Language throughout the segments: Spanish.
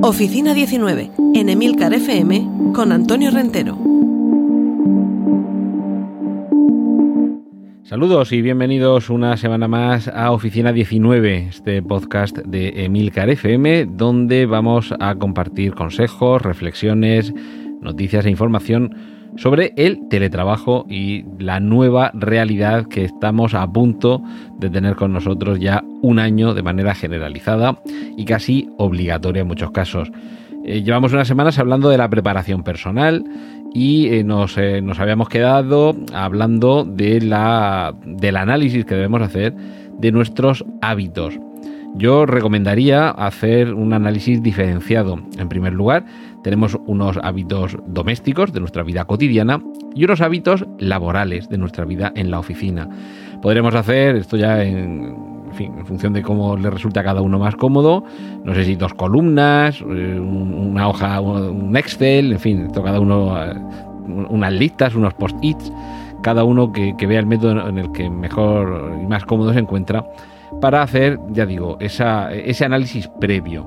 Oficina 19, en Emilcar FM, con Antonio Rentero. Saludos y bienvenidos una semana más a Oficina 19, este podcast de Emilcar FM, donde vamos a compartir consejos, reflexiones, noticias e información sobre el teletrabajo y la nueva realidad que estamos a punto de tener con nosotros ya un año de manera generalizada y casi obligatoria en muchos casos. Llevamos unas semanas hablando de la preparación personal y nos habíamos quedado hablando de del análisis que debemos hacer de nuestros hábitos. Yo recomendaría hacer un análisis diferenciado. En primer lugar, tenemos unos hábitos domésticos de nuestra vida cotidiana y unos hábitos laborales de nuestra vida en la oficina. Podremos hacer esto ya en función de cómo le resulta a cada uno más cómodo. No sé si 2 columnas, una hoja, un Excel, en fin, esto cada uno, unas listas, unos post-its, cada uno que vea el método en el que mejor y más cómodo se encuentra, para hacer, ya digo, ese análisis previo.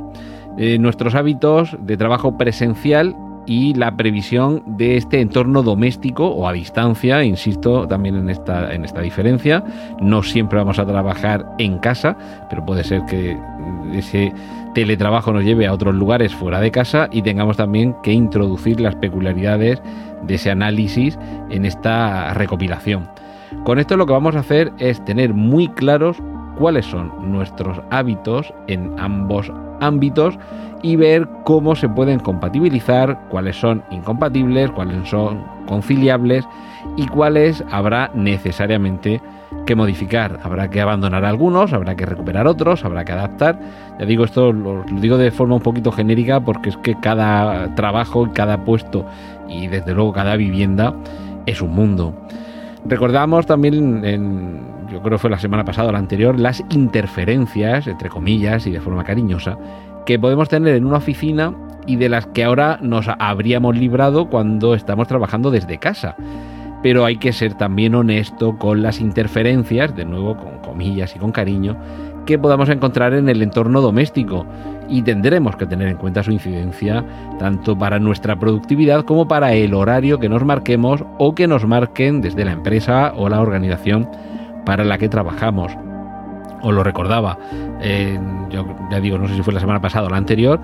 Nuestros hábitos de trabajo presencial y la previsión de este entorno doméstico o a distancia, insisto, también en esta diferencia. No siempre vamos a trabajar en casa, pero puede ser que ese teletrabajo nos lleve a otros lugares fuera de casa y tengamos también que introducir las peculiaridades de ese análisis en esta recopilación. Con esto lo que vamos a hacer es tener muy claros cuáles son nuestros hábitos en ambos ámbitos y ver cómo se pueden compatibilizar, cuáles son incompatibles, cuáles son conciliables y cuáles habrá necesariamente que modificar. Habrá que abandonar algunos, habrá que recuperar otros, habrá que adaptar. Ya digo, esto lo digo de forma un poquito genérica porque es que cada trabajo, cada puesto y desde luego cada vivienda es un mundo. Recordamos también yo creo que fue la semana pasada o la anterior, las interferencias, entre comillas y de forma cariñosa, que podemos tener en una oficina y de las que ahora nos habríamos librado cuando estamos trabajando desde casa. Pero hay que ser también honesto con las interferencias, de nuevo con comillas y con cariño, que podamos encontrar en el entorno doméstico, y tendremos que tener en cuenta su incidencia tanto para nuestra productividad como para el horario que nos marquemos o que nos marquen desde la empresa o la organización para la que trabajamos. Os lo recordaba, yo ya digo, no sé si fue la semana pasada o la anterior,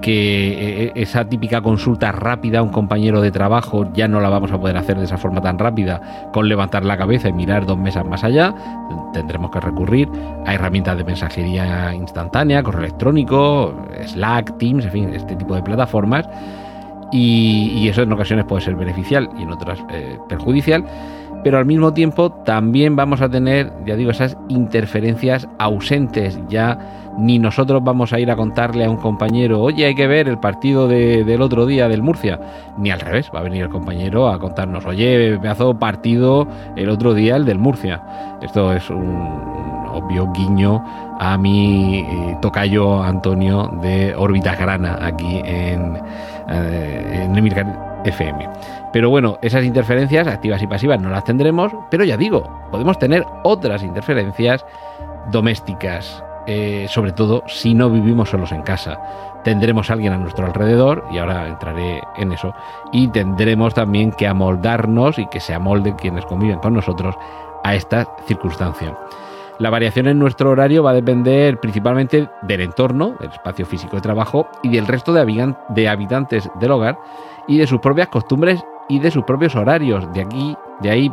que esa típica consulta rápida a un compañero de trabajo ya no la vamos a poder hacer de esa forma tan rápida, con levantar la cabeza y mirar 2 mesas más allá. Tendremos que recurrir a herramientas de mensajería instantánea, correo electrónico, Slack, Teams, en fin, este tipo de plataformas, y eso en ocasiones puede ser beneficial y en otras perjudicial. Pero al mismo tiempo también vamos a tener, ya digo, esas interferencias ausentes. Ya ni nosotros vamos a ir a contarle a un compañero, oye, hay que ver el partido del otro día del Murcia, ni al revés, va a venir el compañero a contarnos, oye, pedazo partido el otro día el del Murcia. Esto es un obvio guiño a mi tocayo Antonio de Órbita Grana aquí en Emilcar FM. Pero bueno, esas interferencias activas y pasivas no las tendremos, pero ya digo, podemos tener otras interferencias domésticas, sobre todo si no vivimos solos en casa. Tendremos a alguien a nuestro alrededor, y ahora entraré en eso, y tendremos también que amoldarnos y que se amolden quienes conviven con nosotros a esta circunstancia. La variación en nuestro horario va a depender principalmente del entorno, del espacio físico de trabajo y del resto de habitantes del hogar y de sus propias costumbres y de sus propios horarios. De ahí,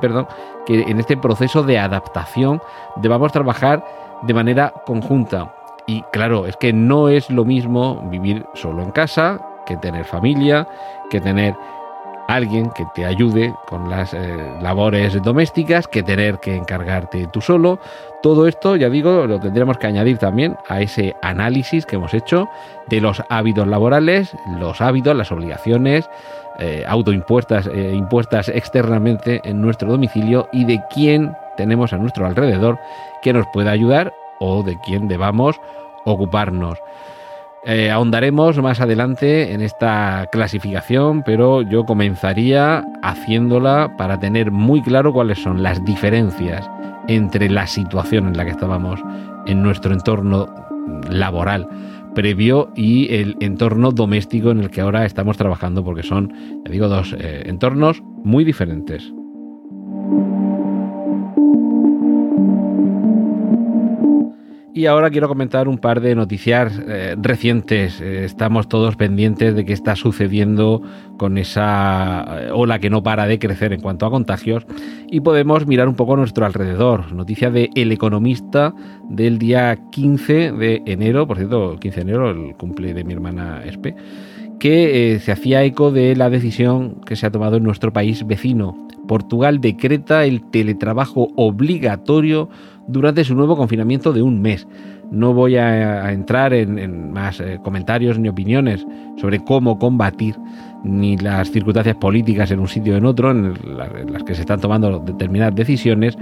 que en este proceso de adaptación debamos trabajar de manera conjunta. Y claro, es que no es lo mismo vivir solo en casa, que tener familia, que tener alguien que te ayude con las labores domésticas, que tener que encargarte tú solo. Todo esto, ya digo, lo tendremos que añadir también a ese análisis que hemos hecho de los hábitos laborales, los hábitos, las obligaciones autoimpuestas, impuestas externamente en nuestro domicilio y de quién tenemos a nuestro alrededor que nos pueda ayudar o de quién debamos ocuparnos. Ahondaremos más adelante en esta clasificación, pero yo comenzaría haciéndola para tener muy claro cuáles son las diferencias entre la situación en la que estábamos en nuestro entorno laboral previo y el entorno doméstico en el que ahora estamos trabajando, porque son, ya digo, dos entornos muy diferentes. Y ahora quiero comentar un par de noticias recientes. Estamos todos pendientes de qué está sucediendo con esa ola que no para de crecer en cuanto a contagios y podemos mirar un poco a nuestro alrededor. Noticia de El Economista del día 15 de enero, por cierto, 15 de enero, el cumple de mi hermana Espe, que se hacía eco de la decisión que se ha tomado en nuestro país vecino. Portugal decreta el teletrabajo obligatorio durante su nuevo confinamiento de un mes. No voy a entrar en más comentarios ni opiniones sobre cómo combatir ni las circunstancias políticas en un sitio o en otro, en las que se están tomando determinadas decisiones,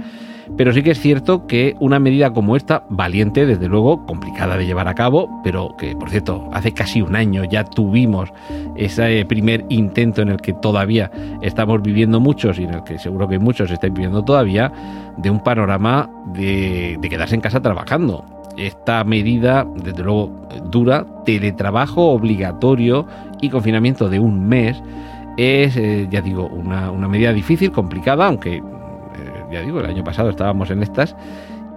pero sí que es cierto que una medida como esta, valiente, desde luego, complicada de llevar a cabo, pero que, por cierto, hace casi un año ya tuvimos ese primer intento en el que todavía estamos viviendo muchos y en el que seguro que muchos estáis viviendo todavía, de un panorama de quedarse en casa trabajando. Esta medida, desde luego, dura, teletrabajo obligatorio y confinamiento de un mes, es, ya digo, una medida difícil, complicada, aunque, ya digo, el año pasado estábamos en estas,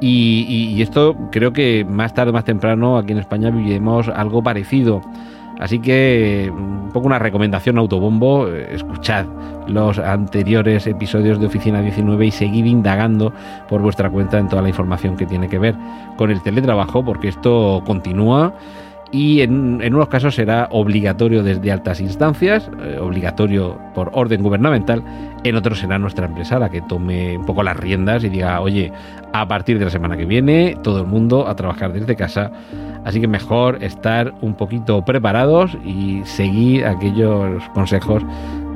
y esto creo que más tarde o más temprano aquí en España viviremos algo parecido. Así que un poco una recomendación autobombo, escuchad los anteriores episodios de Oficina 19 y seguid indagando por vuestra cuenta en toda la información que tiene que ver con el teletrabajo, porque esto continúa y en unos casos será obligatorio desde altas instancias, obligatorio por orden gubernamental, en otros será nuestra empresa la que tome un poco las riendas y diga, oye, a partir de la semana que viene todo el mundo a trabajar desde casa. Así que mejor estar un poquito preparados y seguir aquellos consejos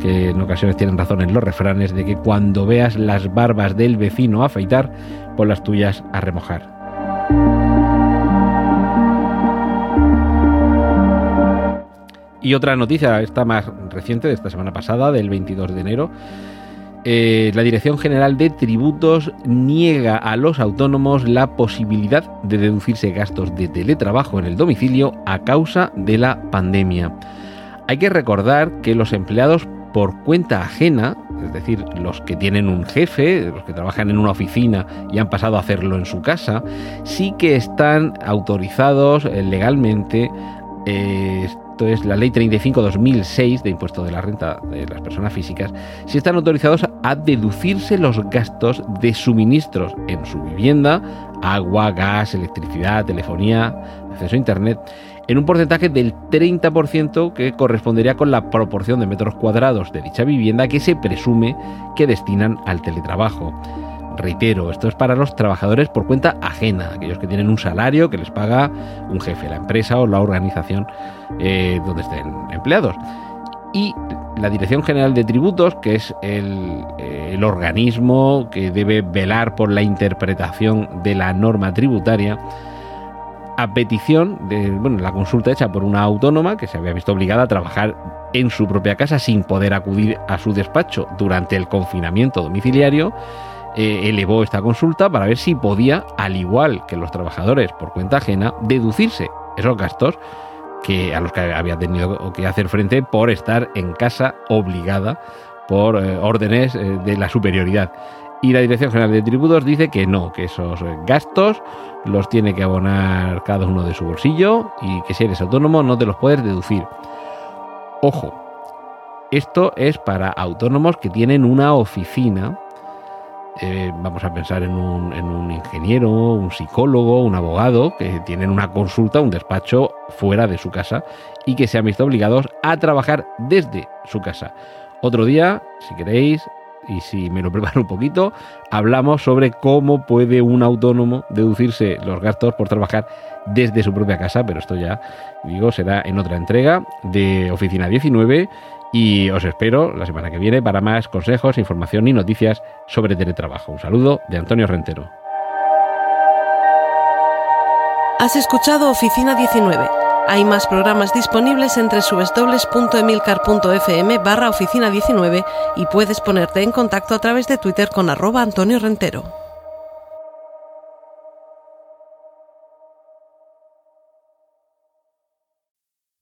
que en ocasiones tienen razón en los refranes de que cuando veas las barbas del vecino a afeitar, pon las tuyas a remojar. Y otra noticia, esta más reciente, de esta semana pasada, del 22 de enero. La Dirección General de Tributos niega a los autónomos la posibilidad de deducirse gastos de teletrabajo en el domicilio a causa de la pandemia. Hay que recordar que los empleados por cuenta ajena, es decir, los que tienen un jefe, los que trabajan en una oficina y han pasado a hacerlo en su casa, sí que están autorizados legalmente. Esto es la Ley 35-2006 de Impuesto de la Renta de las Personas Físicas, si están autorizados a deducirse los gastos de suministros en su vivienda, agua, gas, electricidad, telefonía, acceso a internet, en un porcentaje del 30% que correspondería con la proporción de metros cuadrados de dicha vivienda que se presume que destinan al teletrabajo. Reitero, esto es para los trabajadores por cuenta ajena, aquellos que tienen un salario que les paga un jefe, la empresa o la organización donde estén empleados. Y la Dirección General de Tributos, que es el organismo que debe velar por la interpretación de la norma tributaria, a petición de la consulta hecha por una autónoma que se había visto obligada a trabajar en su propia casa sin poder acudir a su despacho durante el confinamiento domiciliario, elevó esta consulta para ver si podía, al igual que los trabajadores por cuenta ajena, deducirse esos gastos a los que había tenido que hacer frente por estar en casa obligada por órdenes de la superioridad. Y la Dirección General de Tributos dice que no, que esos gastos los tiene que abonar cada uno de su bolsillo y que si eres autónomo no te los puedes deducir. Ojo, esto es para autónomos que tienen una oficina. Vamos a pensar en un ingeniero, un psicólogo, un abogado que tienen una consulta, un despacho fuera de su casa y que se han visto obligados a trabajar desde su casa. Otro día, si queréis y si me lo preparo un poquito, hablamos sobre cómo puede un autónomo deducirse los gastos por trabajar desde su propia casa, pero esto ya, digo, será en otra entrega de Oficina 19. Y os espero la semana que viene para más consejos, información y noticias sobre teletrabajo. Un saludo de Antonio Rentero. Has escuchado Oficina 19. Hay más programas disponibles en www.emilcar.fm/oficina19 y puedes ponerte en contacto a través de Twitter con @AntonioRentero.